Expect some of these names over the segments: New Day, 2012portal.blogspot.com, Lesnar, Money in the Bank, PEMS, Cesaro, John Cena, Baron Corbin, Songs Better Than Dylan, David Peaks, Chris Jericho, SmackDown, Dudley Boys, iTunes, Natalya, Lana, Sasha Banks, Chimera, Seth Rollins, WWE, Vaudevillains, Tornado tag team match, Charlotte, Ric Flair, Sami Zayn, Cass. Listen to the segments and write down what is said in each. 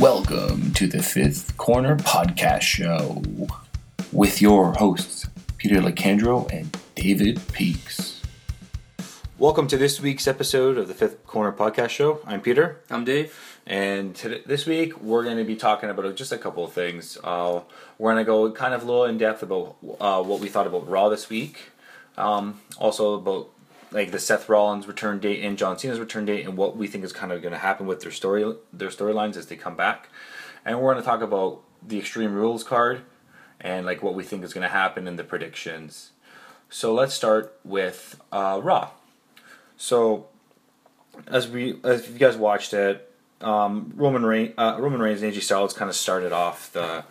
Welcome to the Fifth Corner Podcast Show with your hosts, Peter Licandro and David Peaks. Welcome to this week's episode of the Fifth Corner Podcast Show. I'm Peter. I'm Dave. And today, this week, we're going to be talking about just a couple of things. We're going to go kind of a little in-depth about what we thought about Raw this week. Also about like the Seth Rollins return date and John Cena's return date, and what we think is kind of going to happen with their storylines as they come back. And we're going to talk about the Extreme Rules card and like what we think is going to happen in the predictions. So let's start with Raw. So as if you guys watched it, Roman Reigns and AJ Styles kind of started off the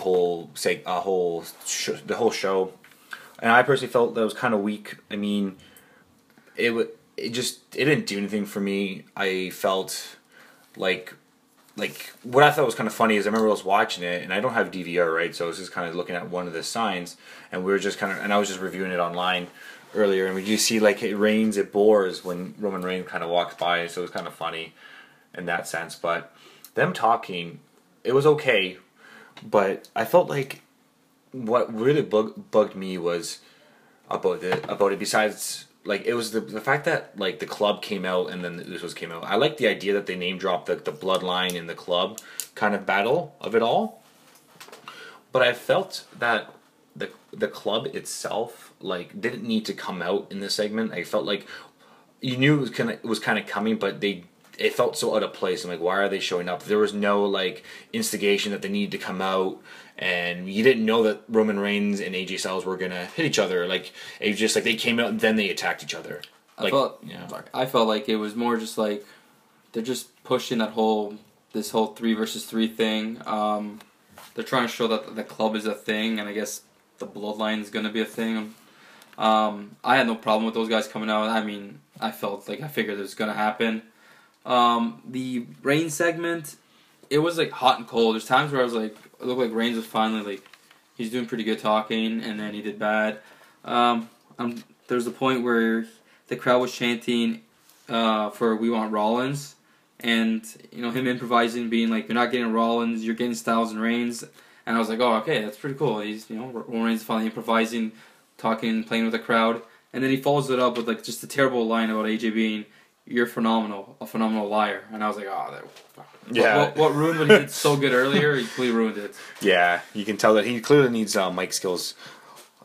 whole show, and I personally felt that it was kind of weak. I mean, It didn't do anything for me. I felt like what I thought was kind of funny is I remember I was watching it, and I don't have DVR, right? So I was just kind of looking at one of the signs, and I was just reviewing it online earlier, and we do see like it rains, it pours when Roman Reigns kind of walks by, so it was kind of funny in that sense. But them talking, it was okay, but I felt like what really bugged me was about it besides. Like, it was the fact that, like, the Club came out and then the Usos came out. I like the idea that they name-dropped the Bloodline and the Club kind of battle of it all. But I felt that the Club itself, like, didn't need to come out in this segment. I felt like you knew it was kind of coming, but it felt so out of place. I'm like, why are they showing up? There was no, like, instigation that they needed to come out. And you didn't know that Roman Reigns and AJ Styles were gonna hit each other. Like it was just like they came out and then they attacked each other. Like, I felt like it was more just like they're just pushing this whole 3 versus 3 thing. They're trying to show that the Club is a thing, and I guess the Bloodline is gonna be a thing. I had no problem with those guys coming out. I mean, I figured it was gonna happen. The Reigns segment, it was like hot and cold. There's times where I was like. It looked like Reigns was finally, like, he's doing pretty good talking, and then he did bad. There was a point where the crowd was chanting for "We Want Rollins," and, you know, him improvising, being like, "You're not getting Rollins, you're getting Styles and Reigns," and I was like, oh, okay, that's pretty cool. He's, you know, Reigns finally improvising, talking, playing with the crowd, and then he follows it up with, like, just a terrible line about AJ being, "You're phenomenal, a phenomenal liar," and I was like, "Oh, what ruined what he did so good earlier? He completely ruined it." Yeah, you can tell that he clearly needs mic skills,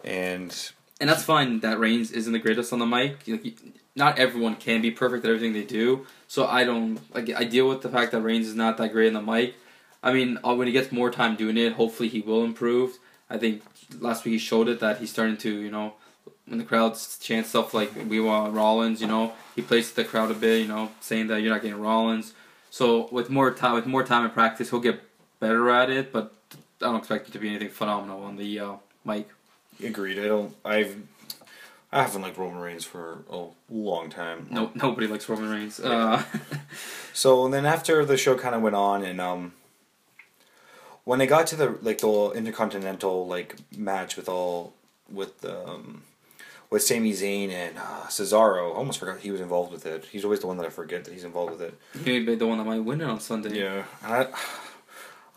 and that's fine. That Reigns isn't the greatest on the mic. Like, not everyone can be perfect at everything they do. So I don't like. I deal with the fact that Reigns is not that great on the mic. I mean, when he gets more time doing it, hopefully he will improve. I think last week he showed it that he's starting to, you know. When the crowd chants stuff like "We Want Rollins," you know, he plays the crowd a bit, you know, saying that you're not getting Rollins. So with more time and practice, he'll get better at it. But I don't expect it to be anything phenomenal on the mic. Agreed. I haven't liked Roman Reigns for a long time. No, nobody likes Roman Reigns. Yeah. So and then after the show kind of went on, and when they got to the Intercontinental match with Sami Zayn and Cesaro. I almost forgot he was involved with it. He's always the one that I forget that he's involved with it. He'd be the one that might win it on Sunday. Yeah. I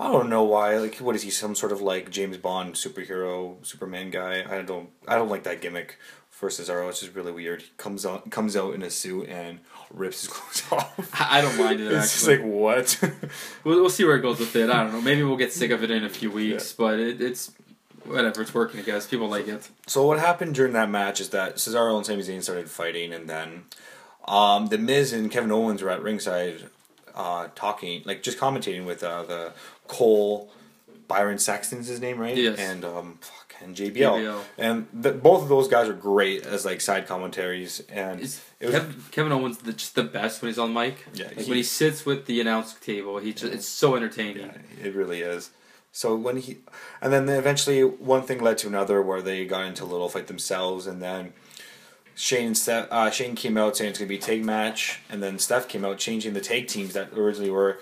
don't know why. Like, what is he, some sort of, like, James Bond superhero, Superman guy? I don't like that gimmick for Cesaro. It's just really weird. He comes out in a suit and rips his clothes off. I don't mind it, actually. It's just like, what? We'll see where it goes with it. I don't know. Maybe we'll get sick of it in a few weeks, but it's... Whatever, it's working, I guess. People like it. So what happened during that match is that Cesaro and Sami Zayn started fighting, and then The Miz and Kevin Owens were at ringside talking, like just commentating with the Cole, Byron Saxton's his name, right? Yes. And, and JBL. And both of those guys are great as like side commentaries. And Kevin Owens just the best when he's on mic. Yeah, when he sits with the announce table, it's so entertaining. Yeah, it really is. So and then eventually one thing led to another where they got into a little fight themselves, and then Shane came out saying it's going to be a tag match, and then Steph came out changing the tag teams that originally were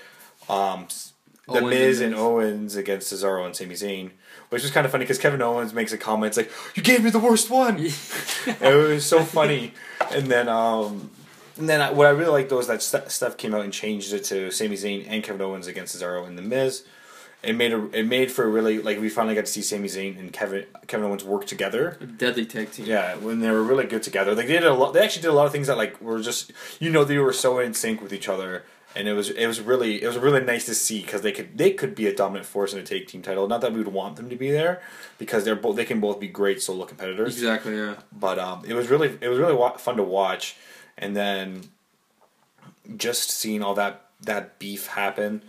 The Miz and Owens against Cesaro and Sami Zayn, which was kind of funny because Kevin Owens makes a comment, it's like, "You gave me the worst one!" It was so funny. And then And then what I really liked was that Steph came out and changed it to Sami Zayn and Kevin Owens against Cesaro and The Miz. It made for a really, like, we finally got to see Sami Zayn and Kevin Owens work together. A deadly tag team. Yeah, when they were really good together. Like, they actually did a lot of things that, like, were just, you know, they were so in sync with each other, and it was really nice to see, because they could be a dominant force in a tag team title. Not that we would want them to be there, because they can both be great solo competitors. Exactly. Yeah. But it was really fun to watch, and then just seeing all that beef happen,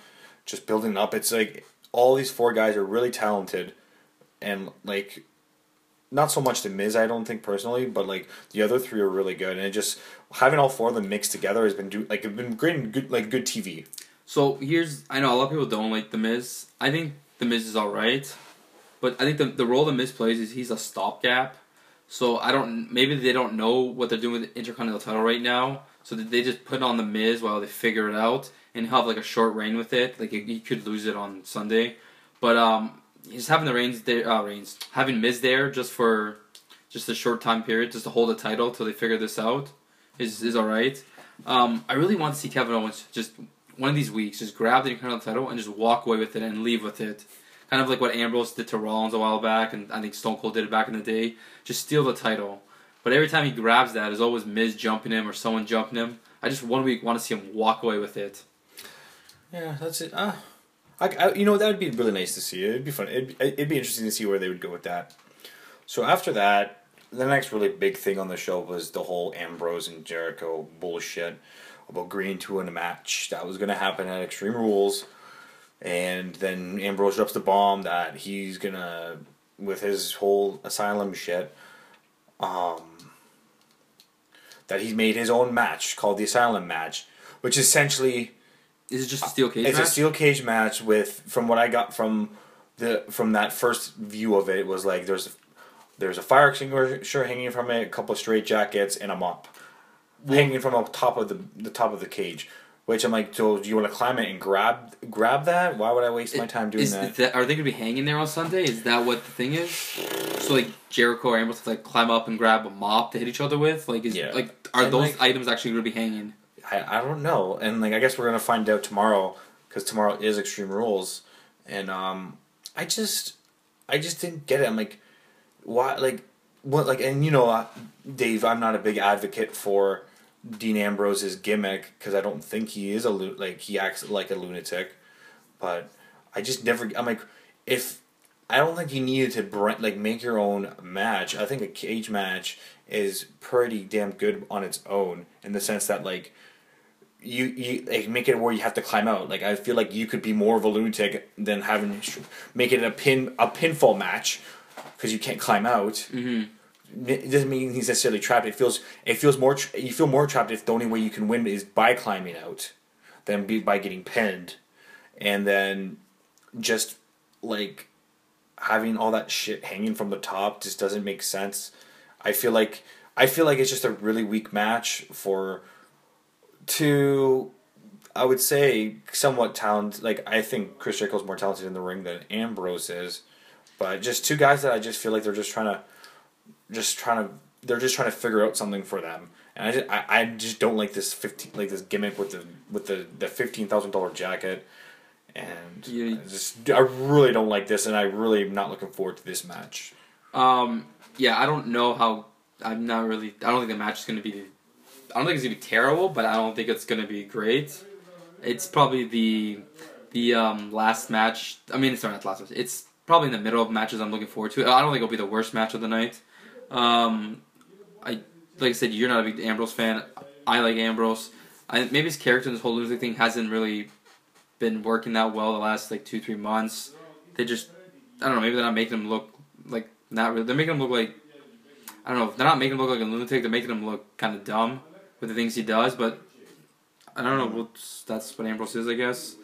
just building up. It's like, all these four guys are really talented, and, like, not so much The Miz, I don't think, personally, but, like, the other three are really good, and it just, having all four of them mixed together has been, great and good, like, good TV. So, I know a lot of people don't like The Miz. I think The Miz is alright, but I think the role The Miz plays is he's a stopgap, so maybe they don't know what they're doing with the Intercontinental title right now, so that they just put on The Miz while they figure it out, and have, like, a short reign with it. Like, he could lose it on Sunday. But just having the Reigns there, having Miz there just for a short time period, just to hold the title until they figure this out, is alright. I really want to see Kevin Owens just one of these weeks just grab the Intercontinental title and just walk away with it and leave with it. Kind of like what Ambrose did to Rollins a while back, and I think Stone Cold did it back in the day. Just steal the title. But every time he grabs that, there's always Miz jumping him or someone jumping him. I just one week want to see him walk away with it. Yeah, that's it. That would be really nice to see. It'd be fun. It'd be interesting to see where they would go with that. So after that, the next really big thing on the show was the whole Ambrose and Jericho bullshit about agreeing to in a match that was going to happen at Extreme Rules. And then Ambrose drops the bomb that he's going to, with his whole Asylum shit, that he's made his own match called the Asylum Match, which essentially... Is it just a steel cage match? It's a steel cage match with, from what I got from that first view of it, was like there's a fire extinguisher hanging from it, a couple of straight jackets, and a mop hanging from the top of the cage. Which I'm like, so do you want to climb it and grab that? Why would I waste my time doing that? Are they going to be hanging there on Sunday? Is that what the thing is? So, like, Jericho or Ambrose to, like, climb up and grab a mop to hit each other with? Like, are those items actually going to be hanging? I don't know, and, like, I guess we're gonna find out tomorrow, because tomorrow is Extreme Rules, and I just didn't get it. I'm like, why? Like, what? Like, and you know, Dave, I'm not a big advocate for Dean Ambrose's gimmick, because I don't think he is he acts like a lunatic, but I just never. I'm like, if I don't think you needed to make your own match. I think a cage match is pretty damn good on its own, in the sense that, like, you like, make it where you have to climb out. Like, I feel like you could be more of a lunatic than having make it a pinfall match, because you can't climb out. Mm-hmm. It doesn't mean he's necessarily trapped. You feel more trapped if the only way you can win is by climbing out, than by getting pinned, and then just, like, having all that shit hanging from the top just doesn't make sense. I feel like it's just a really weak match to, I would say, somewhat talented. Like, I think Chris Jericho's more talented in the ring than Ambrose is, but just two guys that I just feel like they're just trying to figure out something for them. And I just don't like this gimmick with the $15,000 jacket, and I really don't like this, and I really am not looking forward to this match. Yeah, I don't know how. I don't think the match is going to be. I don't think it's going to be terrible, but I don't think it's going to be great. It's probably the last match. I mean, it's not the last match. It's probably in the middle of matches I'm looking forward to. I don't think it'll be the worst match of the night. Like I said, you're not a big Ambrose fan. I like Ambrose. Maybe his character and this whole loser thing hasn't really been working that well the last, like, 2-3 months. They just, I don't know. Maybe they're not making him look like. Not really. They're making him look like, I don't know. They're not making him look like a lunatic. They're making him look kind of dumb with the things he does. But I don't know. Well, that's what Ambrose is, I guess.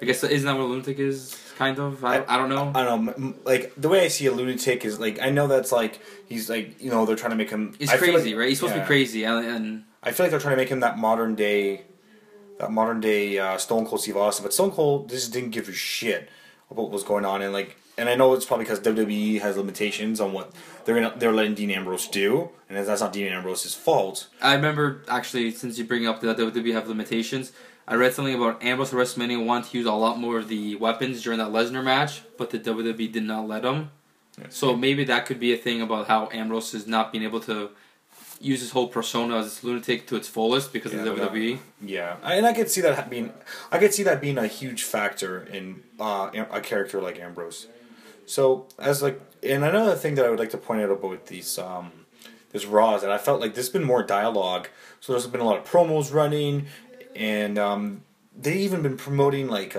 I guess isn't that what a lunatic is? Kind of. I don't know. I don't know. Like, the way I see a lunatic is, like, I know that's, like, he's, like, you know, they're trying to make him. He's crazy, like, right? He's supposed to be crazy, and I feel like they're trying to make him that modern day Stone Cold Steve Austin. But Stone Cold just didn't give a shit about what was going on, and, like, and I know it's probably because WWE has limitations on what they're letting Dean Ambrose do, and that's not Dean Ambrose's fault. I remember, actually, since you bring up that WWE have limitations, I read something about Ambrose at WrestleMania wanted to use a lot more of the weapons during that Lesnar match, but the WWE did not let him. Yes. So maybe that could be a thing about how Ambrose is not being able to use his whole persona as this lunatic to its fullest because of the WWE. And I could see that being, a huge factor in a character like Ambrose. So as like, and another thing that I would like to point out about these this Raw is that I felt like there's been more dialogue. So there's been a lot of promos running, and they've even been promoting like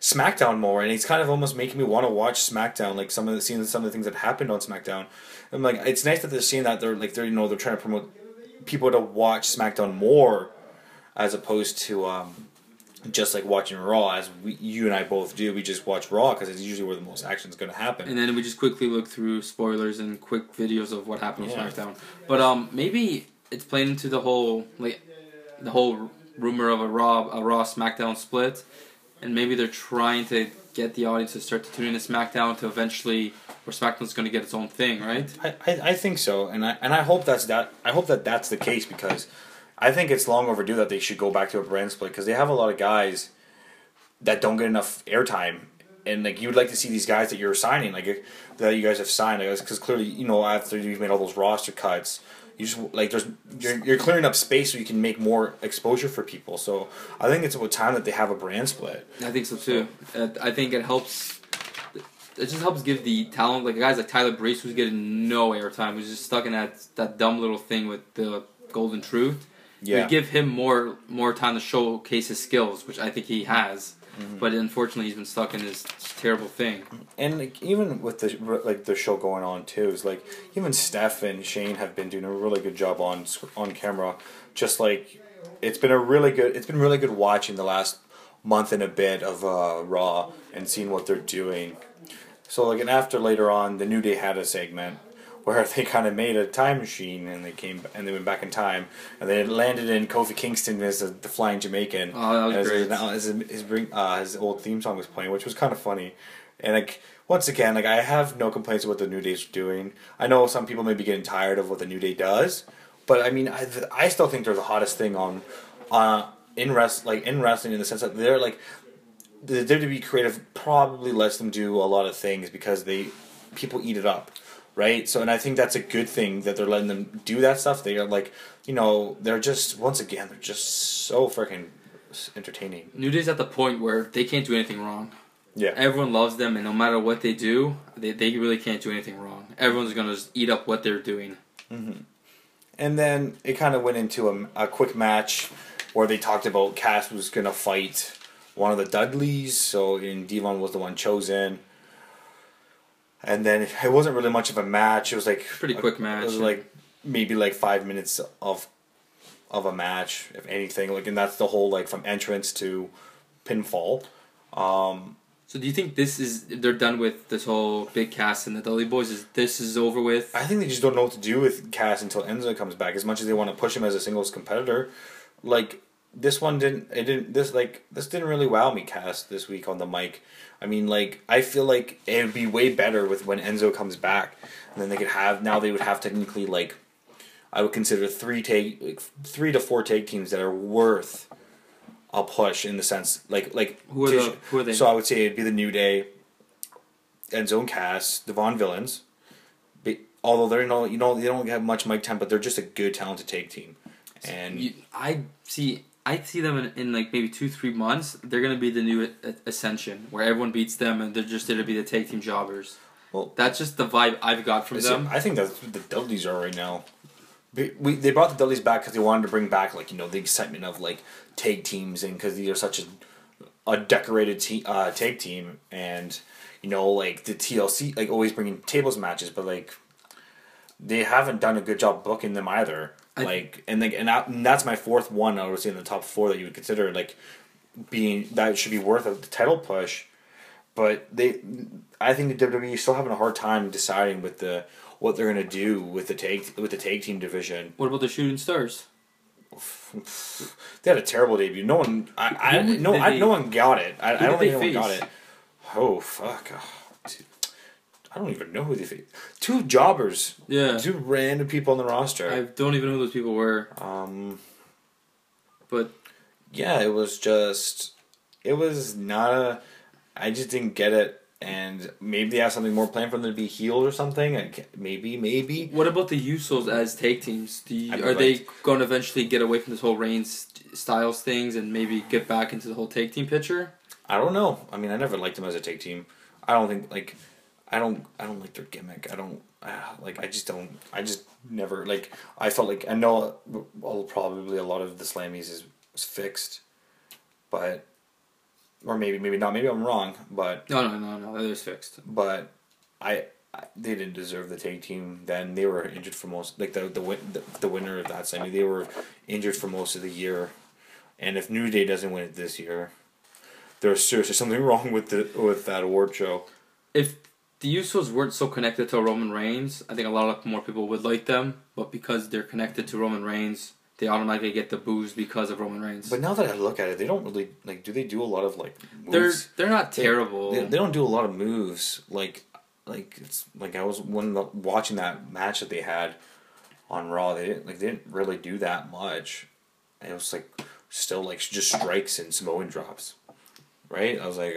SmackDown more, and it's kind of almost making me want to watch SmackDown. Like some of the things that happened on SmackDown. I'm like, it's nice that they're seeing that they're trying to promote people to watch SmackDown more, as opposed to just like watching Raw, as you and I both do. We just watch Raw because it's usually where the most action is going to happen. And then we just quickly look through spoilers and quick videos of what happened on SmackDown. But maybe it's playing into the whole rumor of a Raw SmackDown split, and maybe they're trying to get the audience to start to tune in to SmackDown to eventually. Or SmackDown's going to get its own thing, right? I think so, and I hope that's the case, because I think it's long overdue that they should go back to a brand split, because they have a lot of guys that don't get enough airtime, and like you would like to see these guys that you're signing, like that you guys have signed, because clearly after you've made all those roster cuts, you just like you're clearing up space so you can make more exposure for people. So I think it's about time that they have a brand split. I think so too. I think it helps. It just helps give the talent, like guys like Tyler Breeze, who's getting no airtime, who's just stuck in that dumb little thing with the Golden Truth. Yeah. We give him more time to showcase his skills, which I think he has. Mm-hmm. But unfortunately, he's been stuck in this terrible thing. And like, even with the show going on too, is like even Steph and Shane have been doing a really good job on camera. Just like it's been really good watching the last month and a bit of Raw and seeing what they're doing. So, like, and after later on, the New Day had a segment where they kind of made a time machine, and they went back in time, and they landed in Kofi Kingston as the Flying Jamaican. Oh, that was great. His old theme song was playing, which was kind of funny. And like once again, like I have no complaints about what the New Day's doing. I know some people may be getting tired of what the New Day does, but I mean, I still think they're the hottest thing on in wrestling, in the sense that they're like. The WWE creative probably lets them do a lot of things because people eat it up, right? So, and I think that's a good thing that they're letting them do that stuff. They are like, they're just, once again, they're just so freaking entertaining. New Day's at the point where they can't do anything wrong. Yeah. Everyone loves them, and no matter what they do, they really can't do anything wrong. Everyone's going to just eat up what they're doing. Mm-hmm. And then it kind of went into a quick match where they talked about Cass was going to fight one of the Dudleys, and Devon was the one chosen. And then it wasn't really much of a match. It was like pretty quick match. It was like maybe like 5 minutes of a match, if anything. Like, and that's the whole like from entrance to pinfall. So do you think they're done with this whole big Cass and the Dudley Boys? This is over with? I think they just don't know what to do with Cass until Enzo comes back. As much as they want to push him as a singles competitor, like. This didn't really wow me, Cass, this week on the mic. I mean, like, I feel like it would be way better with when Enzo comes back, and then they would have technically, like, I would consider 3 to 4 tag teams that are worth a push in the sense, like who are they? So I would say it'd be the New Day, Enzo and Cass, the Vaudevillains. Although they're they don't have much mic time, but they're just a good, talented tag team. And I see them in like maybe 2-3 months. They're gonna be the new Ascension, where everyone beats them, and they're just there to be the tag team jobbers. Well, that's just the vibe I've got from them. I think that's what the Dudleys are right now. They brought the Dudleys back because they wanted to bring back the excitement of like tag teams, and because these are such a decorated tag team, and like the TLC like always bringing tables matches, but like they haven't done a good job booking them either. And that's my fourth one. I would say in the top four that you would consider that should be worth a title push, but I think the WWE is still having a hard time deciding with what they're gonna do with the tag team division. What about the Shooting Stars? They had a terrible debut. No one got it. I don't think anyone got it. Oh fuck. I don't even know who they faced. Two jobbers. Yeah. Two random people on the roster. I don't even know who those people were. But yeah, it was just... It was not a... I just didn't get it. And maybe they have something more planned for them to be healed or something. Maybe. What about the Usos as tag teams? Are they going to eventually get away from this whole Reigns Styles things and maybe get back into the whole tag team picture? I don't know. I mean, I never liked them as a tag team. I don't think, like... I don't like their gimmick. I just never I felt like, I know probably a lot of the Slammies is fixed, but, or maybe not, maybe I'm wrong, but. No, it was fixed. But they didn't deserve the tag team then. They were injured for most, like the winner of that Slammy, they were injured for most of the year. And if New Day doesn't win it this year, there's seriously something wrong with that award show. If the Usos weren't so connected to Roman Reigns, I think a lot of more people would like them. But because they're connected to Roman Reigns, they automatically get the boos because of Roman Reigns. But now that I look at it, they don't really like. Do they do a lot of like moves? They're not terrible. They don't do a lot of moves. Like it's like I was watching that match that they had on Raw. They didn't really do that much. And it was like still like just strikes and Samoan drops. Right? I was like,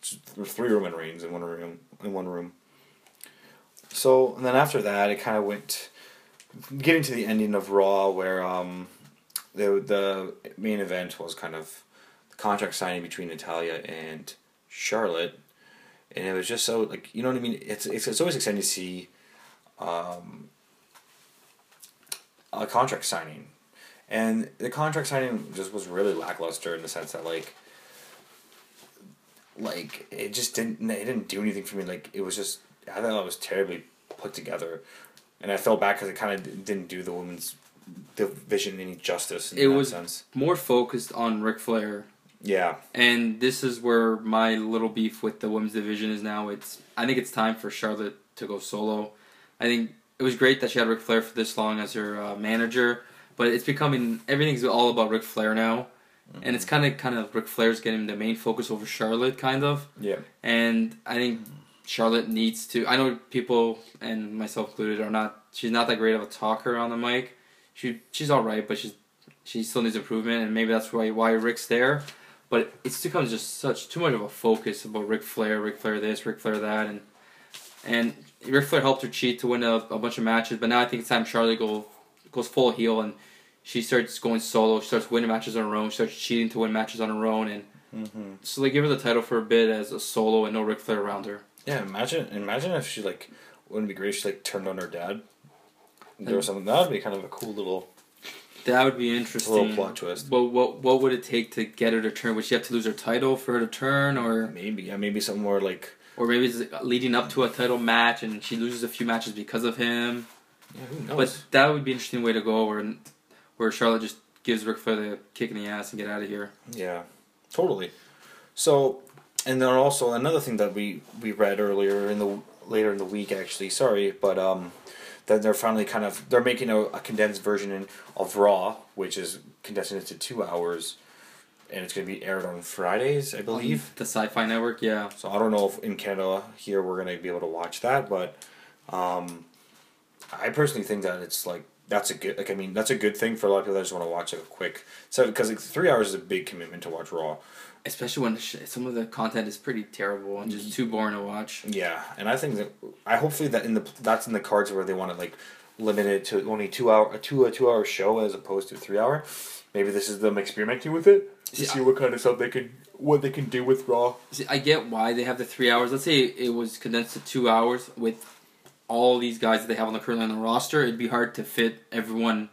three Roman Reigns in one room. So, and then after that, it kind of went... Getting to the ending of Raw, where the main event was kind of the contract signing between Natalya and Charlotte. And it was just so, like, you know what I mean? It's always exciting to see a contract signing. And the contract signing just was really lackluster in the sense that, like it just didn't do anything for me. Like it was just, I thought it was terribly put together, and I fell back because it kind of didn't do the women's division any justice. It was more focused on Ric Flair. Yeah, and this is where my little beef with the women's division is now. I think it's time for Charlotte to go solo. I think it was great that she had Ric Flair for this long as her manager, but it's becoming everything's all about Ric Flair now. Mm-hmm. And it's kind of Ric Flair's getting the main focus over Charlotte, kind of. Yeah. And I think Charlotte needs to... I know people, and myself included, she's not that great of a talker on the mic. She's all right, but she still needs improvement, and maybe that's why Rick's there. But it's become just such too much of a focus about Ric Flair this, Ric Flair that, and Ric Flair helped her cheat to win a bunch of matches, but now I think it's time Charlotte goes full heel and... She starts going solo. She starts winning matches on her own. She starts cheating to win matches on her own, and so they give her the title for a bit as a solo, and no Ric Flair around her. Yeah, imagine if she wouldn't be great. If she turned on her dad. There was something that would be kind of a cool little. That would be interesting. Little plot twist. But what would it take to get her to turn? Would she have to lose her title for her to turn, or maybe something more like, or maybe it's leading up to a title match, and she loses a few matches because of him. Yeah, who knows? But that would be an interesting way to go. Where Charlotte just gives Ric Flair the kick in the ass and get out of here. Yeah, totally. So, and then also another thing that we read later in the week actually. Sorry, but that they're finally they're making a condensed version of Raw, which is condensing it to 2 hours, and it's going to be aired on Fridays, I believe. The Sci-Fi Network, yeah. So I don't know if in Canada here we're going to be able to watch that, but I personally think that it's like. That's a good thing for a lot of people that just want to watch it quick. So because 3 hours is a big commitment to watch Raw, especially when some of the content is pretty terrible and just too boring to watch. Yeah, and I think that hopefully that that's in the cards where they want to limit it to only 2 hour a 2 hour show as opposed to a 3 hour. Maybe this is them experimenting with it to see what kind of stuff they can do with Raw. See, I get why they have the 3 hours. Let's say it was condensed to 2 hours with. All these guys that they have currently on the roster, it'd be hard to fit everyone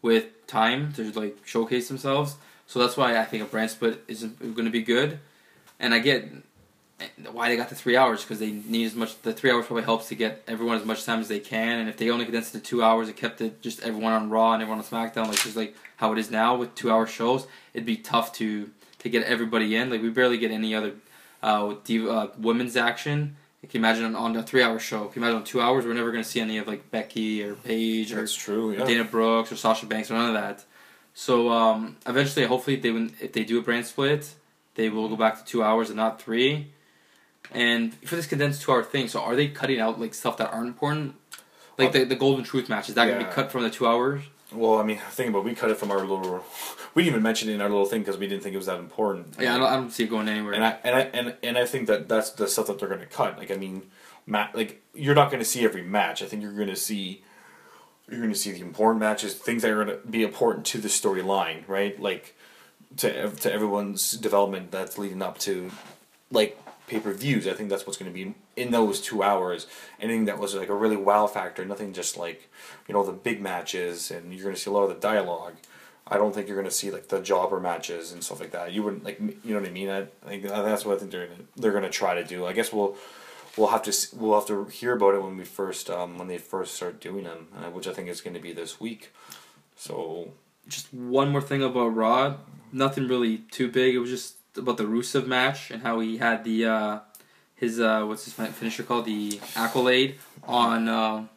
with time to showcase themselves. So that's why I think a brand split isn't going to be good. And I get why they got the 3 hours because they need as much. The 3 hours probably helps to get everyone as much time as they can. And if they only condensed it to 2 hours, it kept it just everyone on Raw and everyone on SmackDown, just how it is now with 2 hour shows. It'd be tough to get everybody in. We barely get any other women's action. You can imagine on a 3 hour show. Can you imagine on 2 hours, we're never going to see any of Becky or Paige or Dana Brooks or Sasha Banks or none of that. So eventually, hopefully, if they do a brand split, they will go back to 2 hours and not 3. And for this condensed 2-hour thing, so are they cutting out like stuff that aren't important? Like the Golden Truth match, is that going to be cut from the 2 hours? Well, I mean, think about it, we cut it from our little... We didn't even mention it in our little thing because we didn't think it was that important. Yeah, I don't see it going anywhere. And I think that's the stuff that they're going to cut. Like, I mean, you're not going to see every match. I think you're going to see the important matches, things that are going to be important to the storyline, right? Like, to everyone's development that's leading up to, like, pay-per-views. I think that's what's going to be in those 2 hours. Anything that was, like, a really wow factor. Nothing just, like, you know, the big matches. And you're going to see a lot of the dialogue. I don't think you're going to see, like, the jobber matches and stuff like that. You wouldn't, like, you know what I mean? That's what I think they're going to try to do. I guess we'll have to hear about it when we first when they first start doing them, which I think is going to be this week. So just one more thing about Raw, nothing really too big. It was just about the Rusev match and how he had the his what's his finisher called, the accolade on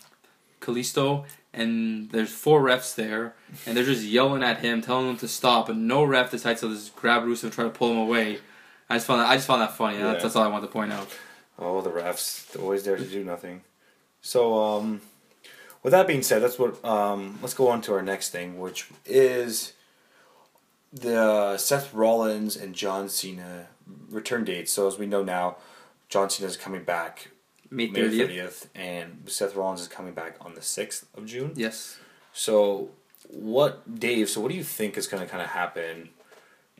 Kalisto, and there's 4 refs there and they're just yelling at him, telling him to stop, and no ref decides to just grab Rusev and try to pull him away. I just found that funny. Yeah. That's all I wanted to point out. Oh, the refs. They're always there to do nothing. So, with that being said, that's what. Let's go on to our next thing, which is the Seth Rollins and John Cena return dates. So, as we know now, John Cena is coming back May 30th, and Seth Rollins is coming back on the 6th of June. Yes. So, what do you think is going to kind of happen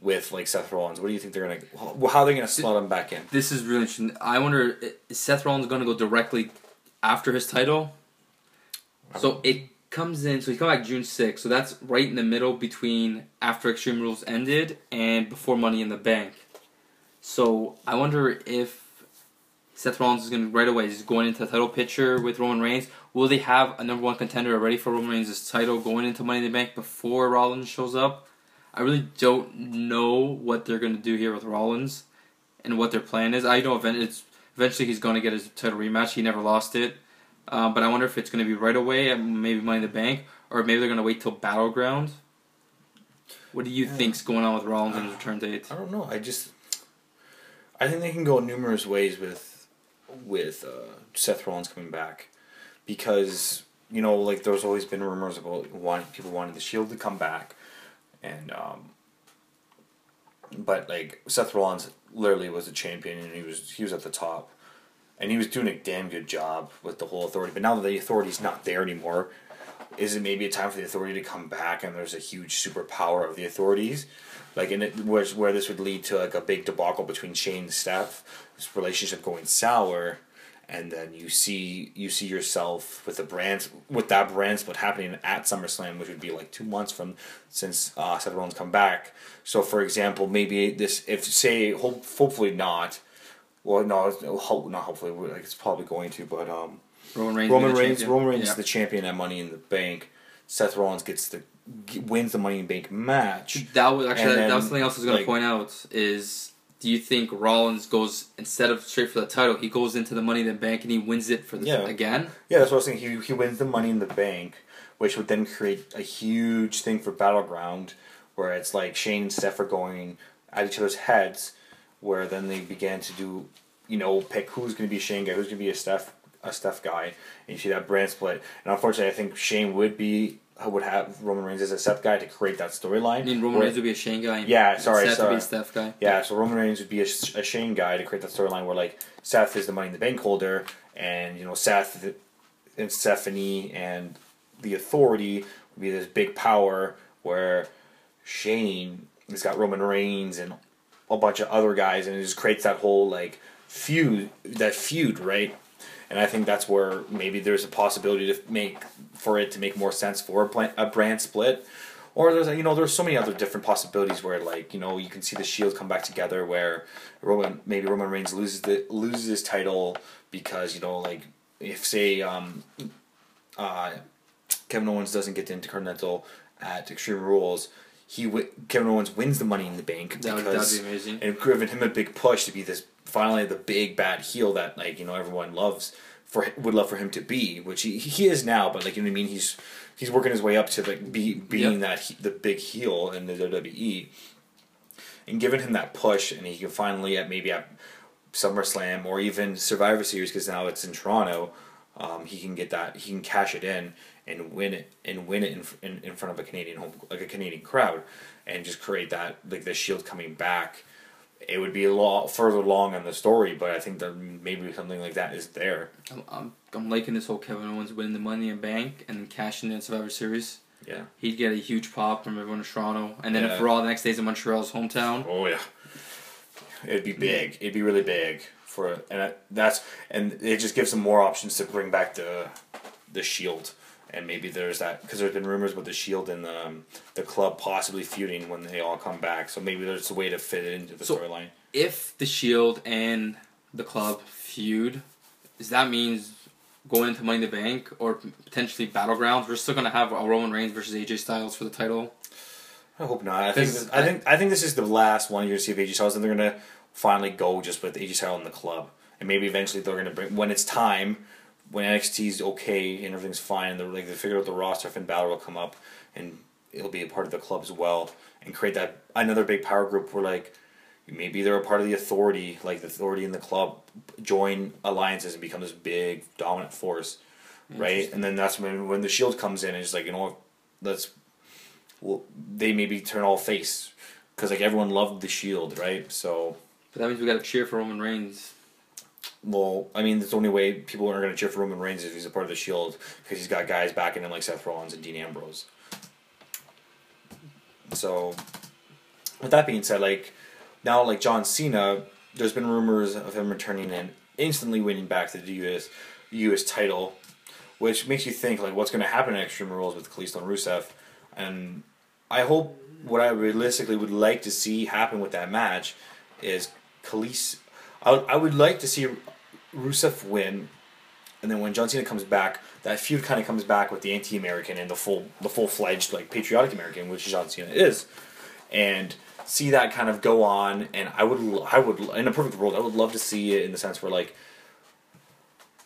with like Seth Rollins? What do you think they're going to... How are they going to slot him back in? This is really interesting. I wonder, is Seth Rollins going to go directly after his title? So it comes in... So he's coming back June 6th. So that's right in the middle between after Extreme Rules ended and before Money in the Bank. So I wonder if Seth Rollins is going to right away... He's going into the title picture with Roman Reigns. Will they have a #1 contender already for Roman Reigns' title going into Money in the Bank before Rollins shows up? I really don't know what they're going to do here with Rollins and what their plan is. I know eventually he's going to get his title rematch. He never lost it. But I wonder if it's going to be right away at maybe Money in the Bank, or maybe they're going to wait till Battleground. What do you think's going on with Rollins and his return date? I don't know. I think they can go numerous ways with Seth Rollins coming back, because, you know, like there's always been rumors about people wanting the Shield to come back. And, but like Seth Rollins literally was a champion, and he was at the top, and he was doing a damn good job with the whole Authority. But now that the Authority's not there anymore, is it maybe a time for the Authority to come back? And there's a huge superpower of the Authorities, like where this would lead to like a big debacle between Shane and Steph, this relationship going sour, and then you see yourself with that brand split happening at SummerSlam, which would be like 2 months from since Seth Rollins come back. So for example, maybe this hopefully, like it's probably going to, but Roman Reigns is the champion at Money in the Bank. Seth Rollins wins the Money in the Bank match. That was actually that was something else I was going to point out is, do you think Rollins goes, instead of straight for the title, he goes into the Money in the Bank and he wins it for the again? Yeah, that's what I was thinking. He wins the Money in the Bank, which would then create a huge thing for Battleground, where it's like Shane and Steph are going at each other's heads, where then they began to do, you know, pick who's going to be a Shane guy, who's going to be a Steph guy, and you see that brand split. And unfortunately, I think Shane would have Roman Reigns as a Seth guy to create that storyline. I mean, Roman Reigns would be a Shane guy. Seth would be a Steph guy. Yeah, so Roman Reigns would be a Shane guy to create that storyline where, like, Seth is the Money in the Bank holder, and, you know, Seth and Stephanie and the Authority would be this big power where Shane has got Roman Reigns and a bunch of other guys, and it just creates that whole, like, feud, right? And I think that's where maybe there's a possibility to make more sense for a brand split, or there's so many other different possibilities where, like, you know, you can see the Shield come back together, where Roman Reigns loses his title because, you know, like if say Kevin Owens doesn't get to Intercontinental at Extreme Rules, Kevin Owens wins the Money in the Bank. That'd be amazing, and giving him a big push to be this. Finally, the big bad heel that, like, you know, everyone would love for him to be, which he is now. But, like, you know what I mean, he's working his way up to like being the big heel in the WWE, and giving him that push, and he can finally at maybe at SummerSlam or even Survivor Series, because now it's in Toronto, he can get that. He can cash it in and win it in front of a Canadian home, like a Canadian crowd, and just create that, like, the Shield coming back. It would be a lot further along in the story, but I think that maybe something like that is there. I'm liking this whole Kevin Owens winning the Money in the Bank and then cashing in Survivor Series. Yeah, he'd get a huge pop from everyone in Toronto, and then if Raw the next day's in Montreal's hometown. Oh yeah, it'd be big. It'd be really big for, and it just gives them more options to bring back the Shield. And maybe there's that, because there's been rumors about the Shield and the Club possibly feuding when they all come back. So maybe there's a way to fit it into the storyline. If the Shield and the Club feud, does that mean going into Money in the Bank or potentially Battlegrounds, we're still going to have a Roman Reigns versus AJ Styles for the title? I hope not. I think this is the last one you're going to see of AJ Styles, and they're going to finally go just with AJ Styles and the Club. And maybe eventually they're going to bring, when it's time, when NXT's okay and everything's fine, and they figure out the roster, Finn Balor will come up, and it'll be a part of the Club as well, and create that another big power group where, like, maybe they're a part of the Authority, like the Authority and the Club join alliances and become this big dominant force, right? And then that's when the Shield comes in and it's like, you know, they maybe turn all face, because, like, everyone loved the Shield, right? So, but that means we got to cheer for Roman Reigns. Well, I mean, that's the only way people are going to cheer for Roman Reigns is if he's a part of the Shield, because he's got guys backing him like Seth Rollins and Dean Ambrose. So, with that being said, like, now, like, John Cena, there's been rumors of him returning and instantly winning back the U.S. title, which makes you think, like, what's going to happen in Extreme Rules with Kalisto and Rusev. And I hope what I realistically would like to see happen with that match is Kalisto. I would like to see Rusev win, and then when John Cena comes back, that feud kind of comes back with the anti-American and the full-fledged, like, patriotic American, which John Cena is, and see that kind of go on. And I would in a perfect world, I would love to see it in the sense where, like,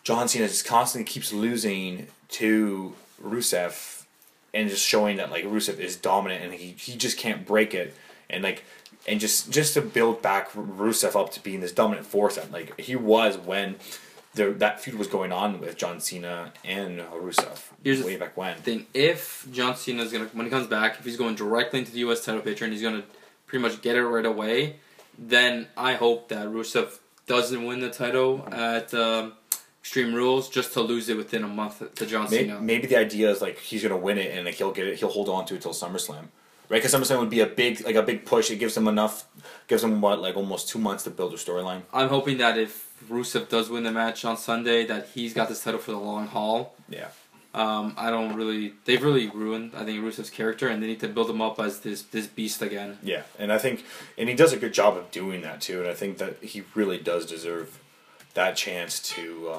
John Cena just constantly keeps losing to Rusev, and just showing that, like, Rusev is dominant and he just can't break it, and, like, and just to build back Rusev up to being this dominant force that, like, he was when that feud was going on with John Cena and Rusev. Here's way back when. Thing. If John Cena's going to, when he comes back, if he's going directly into the U.S. title picture and he's going to pretty much get it right away, then I hope that Rusev doesn't win the title at Extreme Rules just to lose it within a month to John Cena. Maybe the idea is, like, he's going to win it and, like, he'll get it. He'll hold on to it till SummerSlam. Right, because SummerSlam would be a big push. It gives them enough, almost 2 months to build a storyline. I'm hoping that if Rusev does win the match on Sunday, that he's got this title for the long haul. Yeah. They've really ruined, I think, Rusev's character, and they need to build him up as this beast again. Yeah, and I think, and he does a good job of doing that too, and I think that he really does deserve that chance to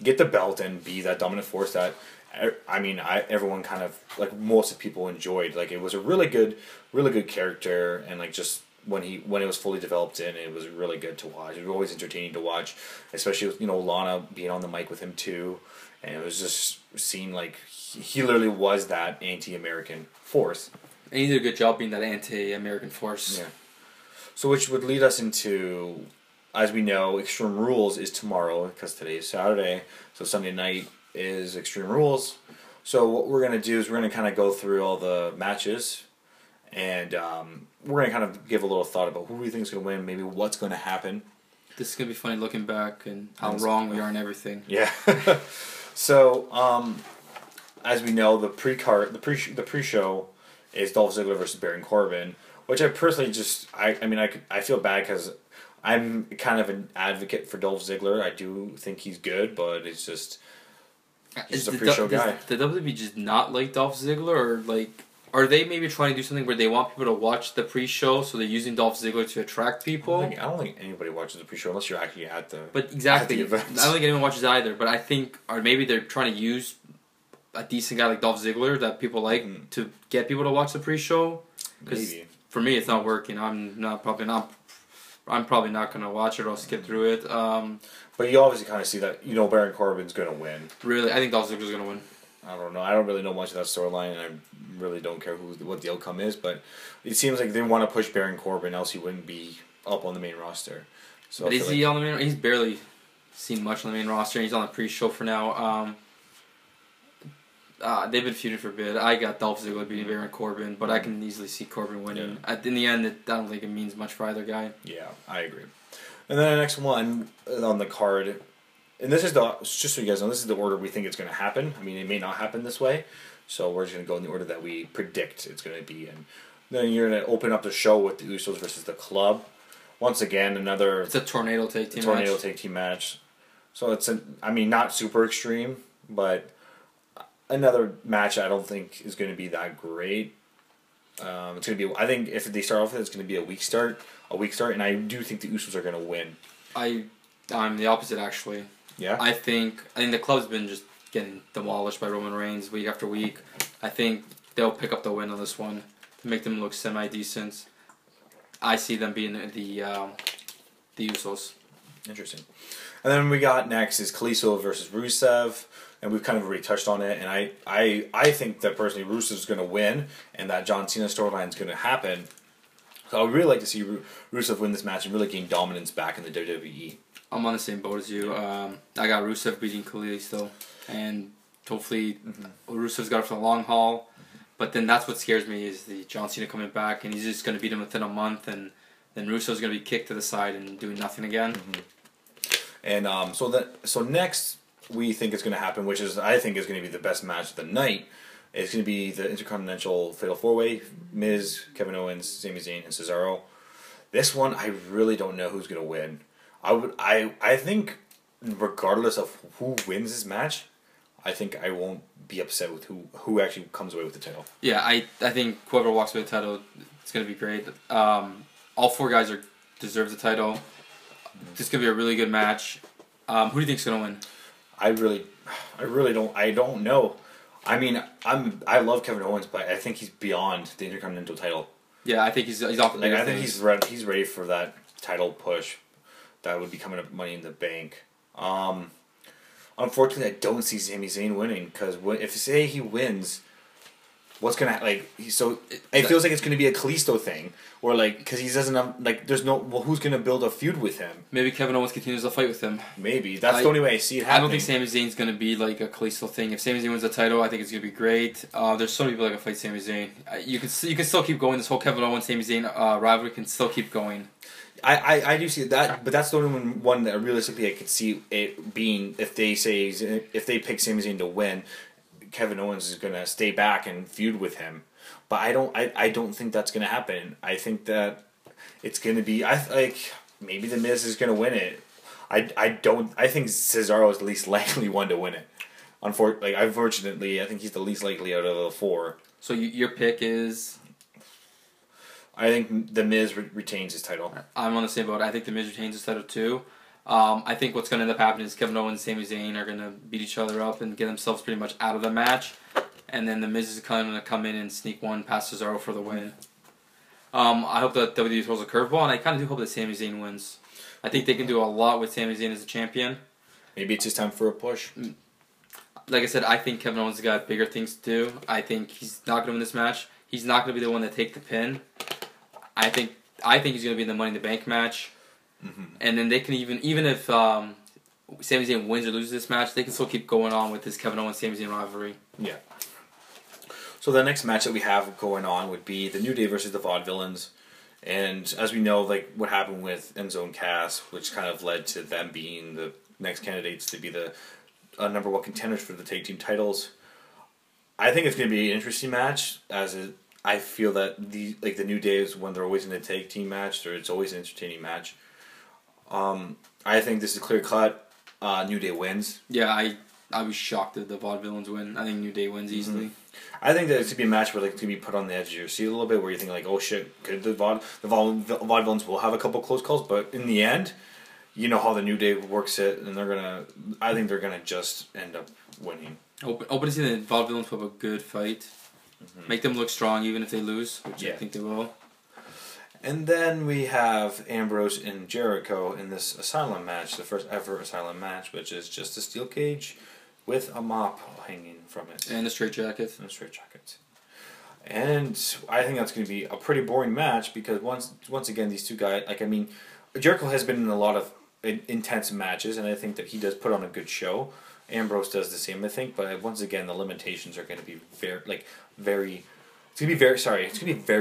get the belt and be that dominant force that, I mean, everyone kind of, like, most of people enjoyed. Like, it was a really good character, and, like, just when it was fully developed in, it was really good to watch. It was always entertaining to watch, especially with, you know, Lana being on the mic with him too, and it was just seen, like, he literally was that anti-American force. And he did a good job being that anti-American force. Yeah. So, which would lead us into, as we know, Extreme Rules is tomorrow, because today is Saturday, so Sunday night is Extreme Rules. So what we're going to do is we're going to kind of go through all the matches, and we're going to kind of give a little thought about who we think is going to win, maybe what's going to happen. This is going to be funny looking back and how wrong we are in everything. Yeah. So as we know, the pre-show is Dolph Ziggler versus Baron Corbin, which I personally just, I feel bad because I'm kind of an advocate for Dolph Ziggler. I do think he's good, but it's just, he's just a pre-show guy. Does the WWE just not like Dolph Ziggler? Or, like, are they maybe trying to do something where they want people to watch the pre-show, so they're using Dolph Ziggler to attract people? I don't think anybody watches the pre-show unless you're actually at the, but exactly, at the event. I don't think anyone watches either, but I think, or maybe they're trying to use a decent guy like Dolph Ziggler that people like to get people to watch the pre-show. Because for me, it's not working. I'm probably not going to watch it or skip through it. But you obviously kind of see that, you know, Baron Corbin's going to win. Really? I think Dolph Ziggler's going to win. I don't know. I don't really know much of that storyline, and I really don't care what the outcome is, but it seems like they want to push Baron Corbin, else he wouldn't be up on the main roster. So but is he on the main? He's barely seen much on the main roster. He's on the pre-show for now. They've been feuding for a bit. I got Dolph Ziggler beating Baron Corbin, but I can easily see Corbin winning. Yeah. In the end, I don't think it means much for either guy. Yeah, I agree. And then the next one on the card, and this is the, just so you guys know, this is the order we think it's going to happen. I mean, it may not happen this way, so we're just going to go in the order that we predict it's going to be in. Then you're going to open up the show with the Usos versus the Club. Once again, another... It's a tornado tag team match. Tornado tag team match. So it's, I mean, not super extreme, but... Another match I don't think is going to be that great. It's going to be. I think if they start off with it, it's going to be a weak start, and I do think the Usos are going to win. I'm the opposite actually. Yeah. I think the Club's been just getting demolished by Roman Reigns week after week. I think they'll pick up the win on this one to make them look semi-decent. I see them being the Usos. Interesting. And then we got next is Kalisto versus Rusev. And we've kind of already touched on it. And I think that personally Rusev's going to win and that John Cena storyline is going to happen. So I would really like to see Rusev win this match and really gain dominance back in the WWE. I'm on the same boat as you. I got Rusev beating Kalisto. And hopefully Rusev's got it for the long haul. But then that's what scares me is the John Cena coming back. And he's just going to beat him within a month. And then Rusev's going to be kicked to the side and doing nothing again. Mm-hmm. And so next... we think it's going to happen, which is I think is going to be the best match of the night. It's going to be the Intercontinental Fatal 4-Way, Miz, Kevin Owens, Sami Zayn, and Cesaro. This one, I really don't know who's going to win. I think regardless of who wins this match, I think I won't be upset with who actually comes away with the title. Yeah, I think whoever walks away with the title, it's going to be great. All four guys deserve the title. This could be a really good match. Who do you think's going to win? I really don't know. I mean, I love Kevin Owens, but I think he's beyond the Intercontinental title. Yeah, I think he's off the like, I think he's ready for that title push that would be coming up Money in the Bank. Unfortunately, I don't see Sami Zayn winning because if say he wins, what's gonna it feels like it's gonna be a Kalisto thing or like because he doesn't have, like there's no who's gonna build a feud with him. Maybe Kevin Owens continues to fight with him. Maybe that's the only way I see it happening. I don't think Sami Zayn's gonna be like a Kalisto thing. If Sami Zayn wins the title, I think it's gonna be great. There's so many people that can fight Sami Zayn. You can still keep going. This whole Kevin Owens Sami Zayn rivalry can still keep going. I do see that, but that's the only one that realistically I could see it being if they pick Sami Zayn to win. Kevin Owens is going to stay back and feud with him. But I don't think that's going to happen. I think that it's going to be... maybe The Miz is going to win it. I think Cesaro is the least likely one to win it. Unfortunately, I think he's the least likely out of the four. So your pick is... I think The Miz retains his title. I'm on the same boat. I think The Miz retains his title too. I think what's going to end up happening is Kevin Owens and Sami Zayn are going to beat each other up and get themselves pretty much out of the match. And then The Miz is kind of going to come in and sneak one past Cesaro for the win. I hope that WWE throws a curveball, and I kind of do hope that Sami Zayn wins. I think they can do a lot with Sami Zayn as a champion. Maybe it's just time for a push. Like I said, I think Kevin Owens has got bigger things to do. I think he's not going to win this match. He's not going to be the one to take the pin. I think he's going to be in the Money in the Bank match. Mm-hmm. And then they can even if Sami Zayn wins or loses this match, they can still keep going on with this Kevin Owens Sami Zayn rivalry. Yeah. So the next match that we have going on would be the New Day versus the Vaudevillains, and as we know, like what happened with Enzo and Cass, which kind of led to them being the next candidates to be the number one contenders for the tag team titles. I think it's going to be an interesting match I feel that the New Day is when they're always in a tag team match, or it's always an entertaining match. I think this is clear cut. New Day wins. Yeah, I was shocked that the Vaudevillains win. I think New Day wins easily. Mm-hmm. I think that it's going to be a match where it's going to be put on the edge of your seat a little bit, where you think like, oh shit, could the Vaudevillains will have a couple close calls, but in the end, you know how the New Day works it, and I think they're gonna just end up winning. Open to see the Vaudevillains put up a good fight, make them look strong even if they lose, which I think they will. And then we have Ambrose and Jericho in this Asylum match, the first ever Asylum match, which is just a steel cage with a mop hanging from it. And a straitjacket. And I think that's going to be a pretty boring match because once again, these two guys, Jericho has been in a lot of intense matches, and I think that he does put on a good show. Ambrose does the same, I think, but once again, the limitations are going to be very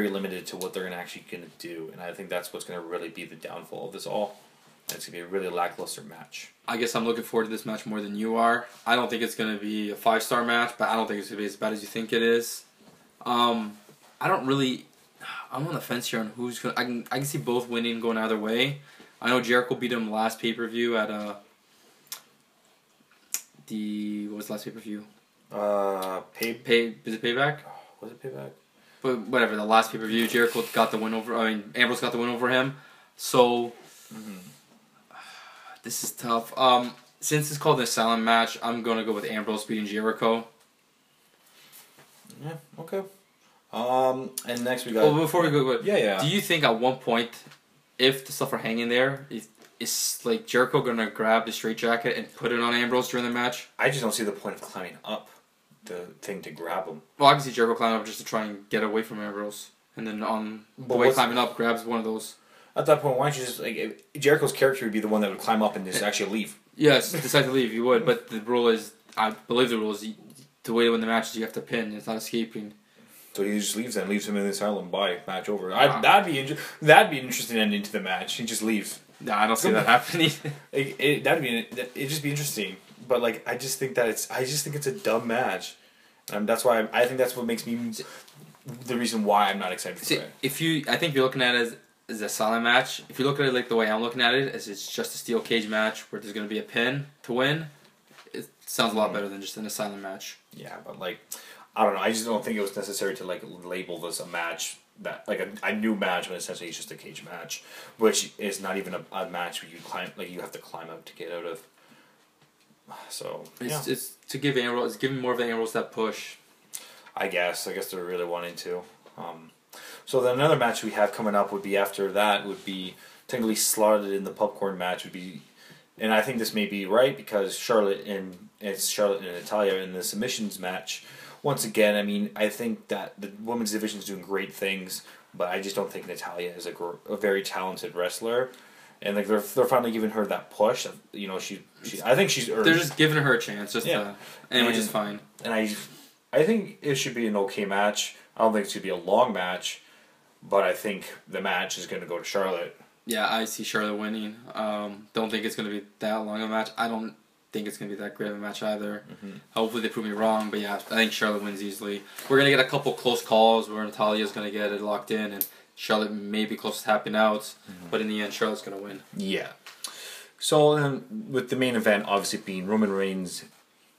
limited to what they're going to actually going to do, and I think that's what's going to really be the downfall of this all. It's going to be a really lackluster match. I guess I'm looking forward to this match more than you are. I don't think it's going to be a 5-star match, but I don't think it's going to be as bad as you think it is. I'm on the fence here on who's going to... I can see both winning going either way. I know Jericho beat him last pay-per-view at what was the last pay-per-view? Is it Payback? Was it Payback? But whatever, the last pay-per-view, Jericho got the win over... Ambrose got the win over him. So... Mm-hmm. This is tough. Since it's called the Asylum Match, I'm going to go with Ambrose beating Jericho. Yeah, okay. And next we got... Oh, before we go... Yeah. Do you think at one point, if the stuff are hanging there, is like Jericho going to grab the straitjacket and put it on Ambrose during the match? I just don't see the point of climbing up the thing to grab him. Well, I can see Jericho climbing up just to try and get away from Ambrose. And then on the way climbing up, grabs one of those. At that point, why don't you just... like Jericho's character would be the one that would climb up and just actually leave. Yes, decide to leave, you would. But the rule is... I believe the rule is the way to win the match is you have to pin. It's not escaping. So he just leaves them. Leaves him in the asylum. Bye. Match over. Wow. That'd be an interesting ending to the match. He just leaves. Nah, I don't see that happening. It'd just be interesting. But like, I just think it's a dumb match. That's why I think that's what makes me... the reason why I'm not excited for it. I think you're looking at it as... is a solid match. If you look at it like the way I'm looking at it, is it's just a steel cage match where there's going to be a pin to win. It sounds a lot better than just an asylum match. Yeah, but like, I don't know. I just don't think it was necessary to like label this a match that like a new match when essentially it's just a cage match, which is not even a match where you climb like you have to climb up to get out of. So yeah. It's giving more of Ambrose that push. I guess they're really wanting to. So then another match we have coming up would be after that would be technically slotted in the popcorn match would be, and I think this may be right because Charlotte and Natalya in the submissions match. Once again, I mean, I think that the women's division is doing great things, but I just don't think Natalya is a very talented wrestler, and like they're finally giving her that push. You know, I think she's earned. They're just giving her a chance, which is fine. And I think it should be an okay match. I don't think it's going to be a long match, but I think the match is going to go to Charlotte. Yeah, I see Charlotte winning. Don't think it's going to be that long of a match. I don't think it's going to be that great of a match either. Mm-hmm. Hopefully they prove me wrong, but yeah, I think Charlotte wins easily. We're going to get a couple close calls where Natalya's going to get it locked in, and Charlotte may be close to tapping out, but in the end, Charlotte's going to win. Yeah. So, with the main event obviously being Roman Reigns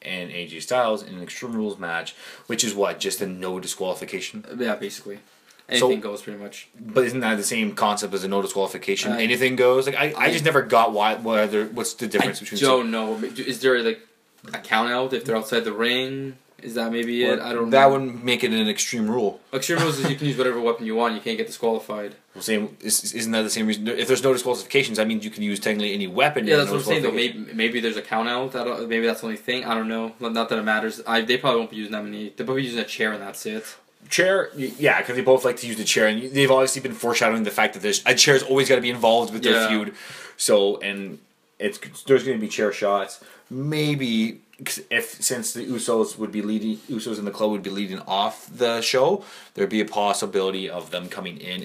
and AJ Styles in an Extreme Rules match, which is what? Just a no disqualification? Yeah, basically. Anything goes, pretty much. But isn't that the same concept as a no disqualification? Anything goes? Like I just never got what's the difference between... I don't know. Is there like a count out if they're outside the ring? Is that maybe it? I don't know. That wouldn't make it an Extreme Rule. Extreme Rules is you can use whatever weapon you want. You can't get disqualified. Well, isn't that the same reason? If there's no disqualifications, that means you can use technically any weapon. Yeah, that's what I'm saying, though. Maybe there's a count-out. Maybe that's the only thing. I don't know. Not that it matters. They probably won't be using that many. They'll probably be using a chair, and that's it. Chair? Yeah, because they both like to use the chair. And they've obviously been foreshadowing the fact that a chair's always got to be involved with their feud. So, and there's going to be chair shots. Maybe... since the Usos and the Club would be leading off the show, there'd be a possibility of them coming in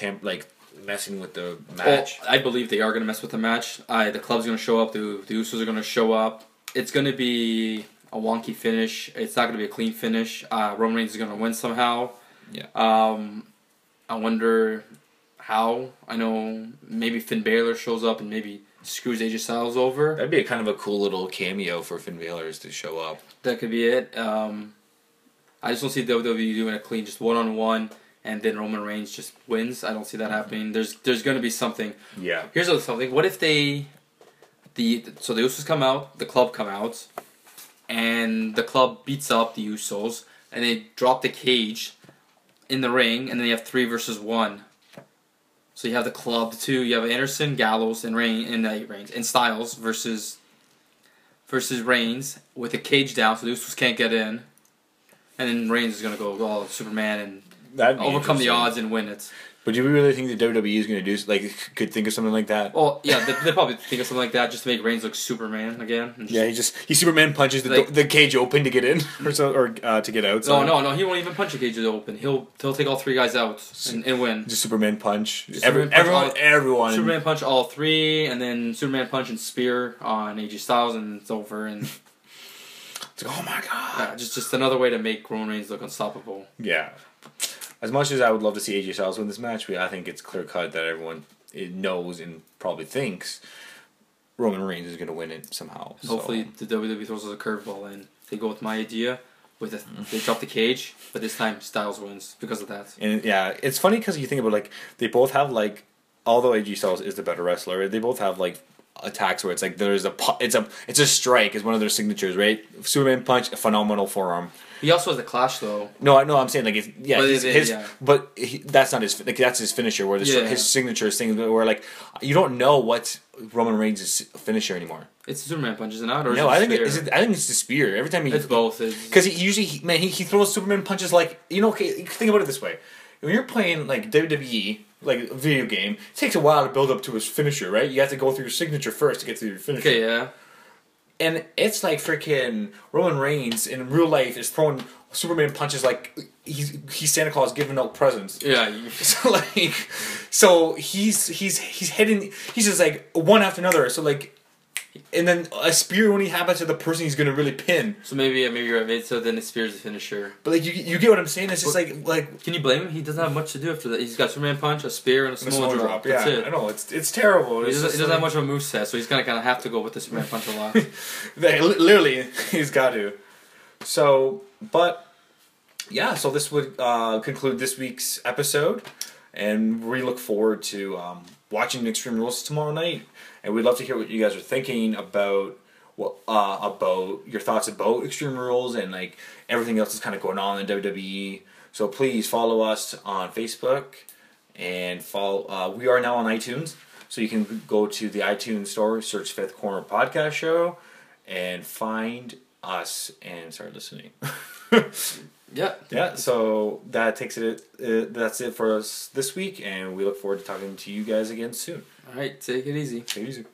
and messing with the match. Well, I believe they are going to mess with the match. The Club's going to show up. The Usos are going to show up. It's going to be a wonky finish. It's not going to be a clean finish. Roman Reigns is going to win somehow. Yeah. I wonder how. I know maybe Finn Balor shows up and maybe screws AJ Styles over. That'd be a kind of a cool little cameo for Finn Balor to show up. That could be it. I just don't see WWE doing a clean, just 1-on-1, and then Roman Reigns just wins. I don't see that happening. There's going to be something. Yeah. Here's something. What if the Usos come out, the Club come out, and the Club beats up the Usos, and they drop the cage in the ring, and then you have 3 versus 1. So you have the Club, you have Anderson, Gallows, and Reigns, and Styles versus Reigns with a cage down, so the Usos can't get in, and then Reigns is gonna go all Superman and overcome the odds and win it. But do we really think that WWE is going to do, like, could think of something like that? Well, yeah, they probably think of something like that just to make Reigns look Superman again. And just, yeah, he Superman punches the cage open to get in or to get out. So. No, he won't even punch the cage open. He'll take all three guys out and win. Just Superman punch. Everyone. Superman punch all three, and then Superman punch and spear on AJ Styles, and it's over. And it's like, oh my god! Yeah, just another way to make Roman Reigns look unstoppable. Yeah. As much as I would love to see AJ Styles win this match, I think it's clear-cut that everyone knows and probably thinks Roman Reigns is going to win it somehow. Hopefully the WWE throws us a curveball and they go with my idea. They drop the cage, but this time Styles wins because of that. And yeah, it's funny because you think about, like, they both have, like, although AJ Styles is the better wrestler, they both have, like, attacks where it's like there's a strike is one of their signatures, right? Superman punch, a phenomenal forearm. He also has a clash, though. No, I'm saying, like, it's, yeah, but that's not his. Like, that's his finisher, where his signature is things where, like, you don't know what's Roman Reigns' finisher anymore. It's Superman punch, isn't it? Or no, I think it's the spear. Every time it's both. Because he usually, man, he throws Superman punches like, you know. Okay, think about it this way: when you're playing, like, WWE, like a video game, it takes a while to build up to his finisher, right? You have to go through your signature first to get to your finisher. Okay, yeah. And it's like freaking Roman Reigns in real life is throwing Superman punches like he's Santa Claus giving out presents. Yeah, so he's hitting. He's just like one after another. So like, and then a spear only happens to the person he's gonna really pin. So maybe you're right. So then the spear's the finisher. But like you get what I'm saying. It's just like can you blame him? He doesn't have much to do after that. He's got Superman punch, a spear, and a small drop. Yeah, that's it. I know it's terrible. He doesn't have much of a moveset, so he's gonna have to go with the Superman punch a lot. Literally, he's got to. So, but yeah, so this would conclude this week's episode, and we look forward to watching Extreme Rules tomorrow night. And we'd love to hear what you guys are thinking about your thoughts about Extreme Rules and, like, everything else that's kind of going on in WWE. So please follow us on Facebook and follow. We are now on iTunes, so you can go to the iTunes store, search Fifth Corner Podcast Show, and find us and start listening. Yeah. So that takes it. That's it for us this week, and we look forward to talking to you guys again soon. All right, take it easy.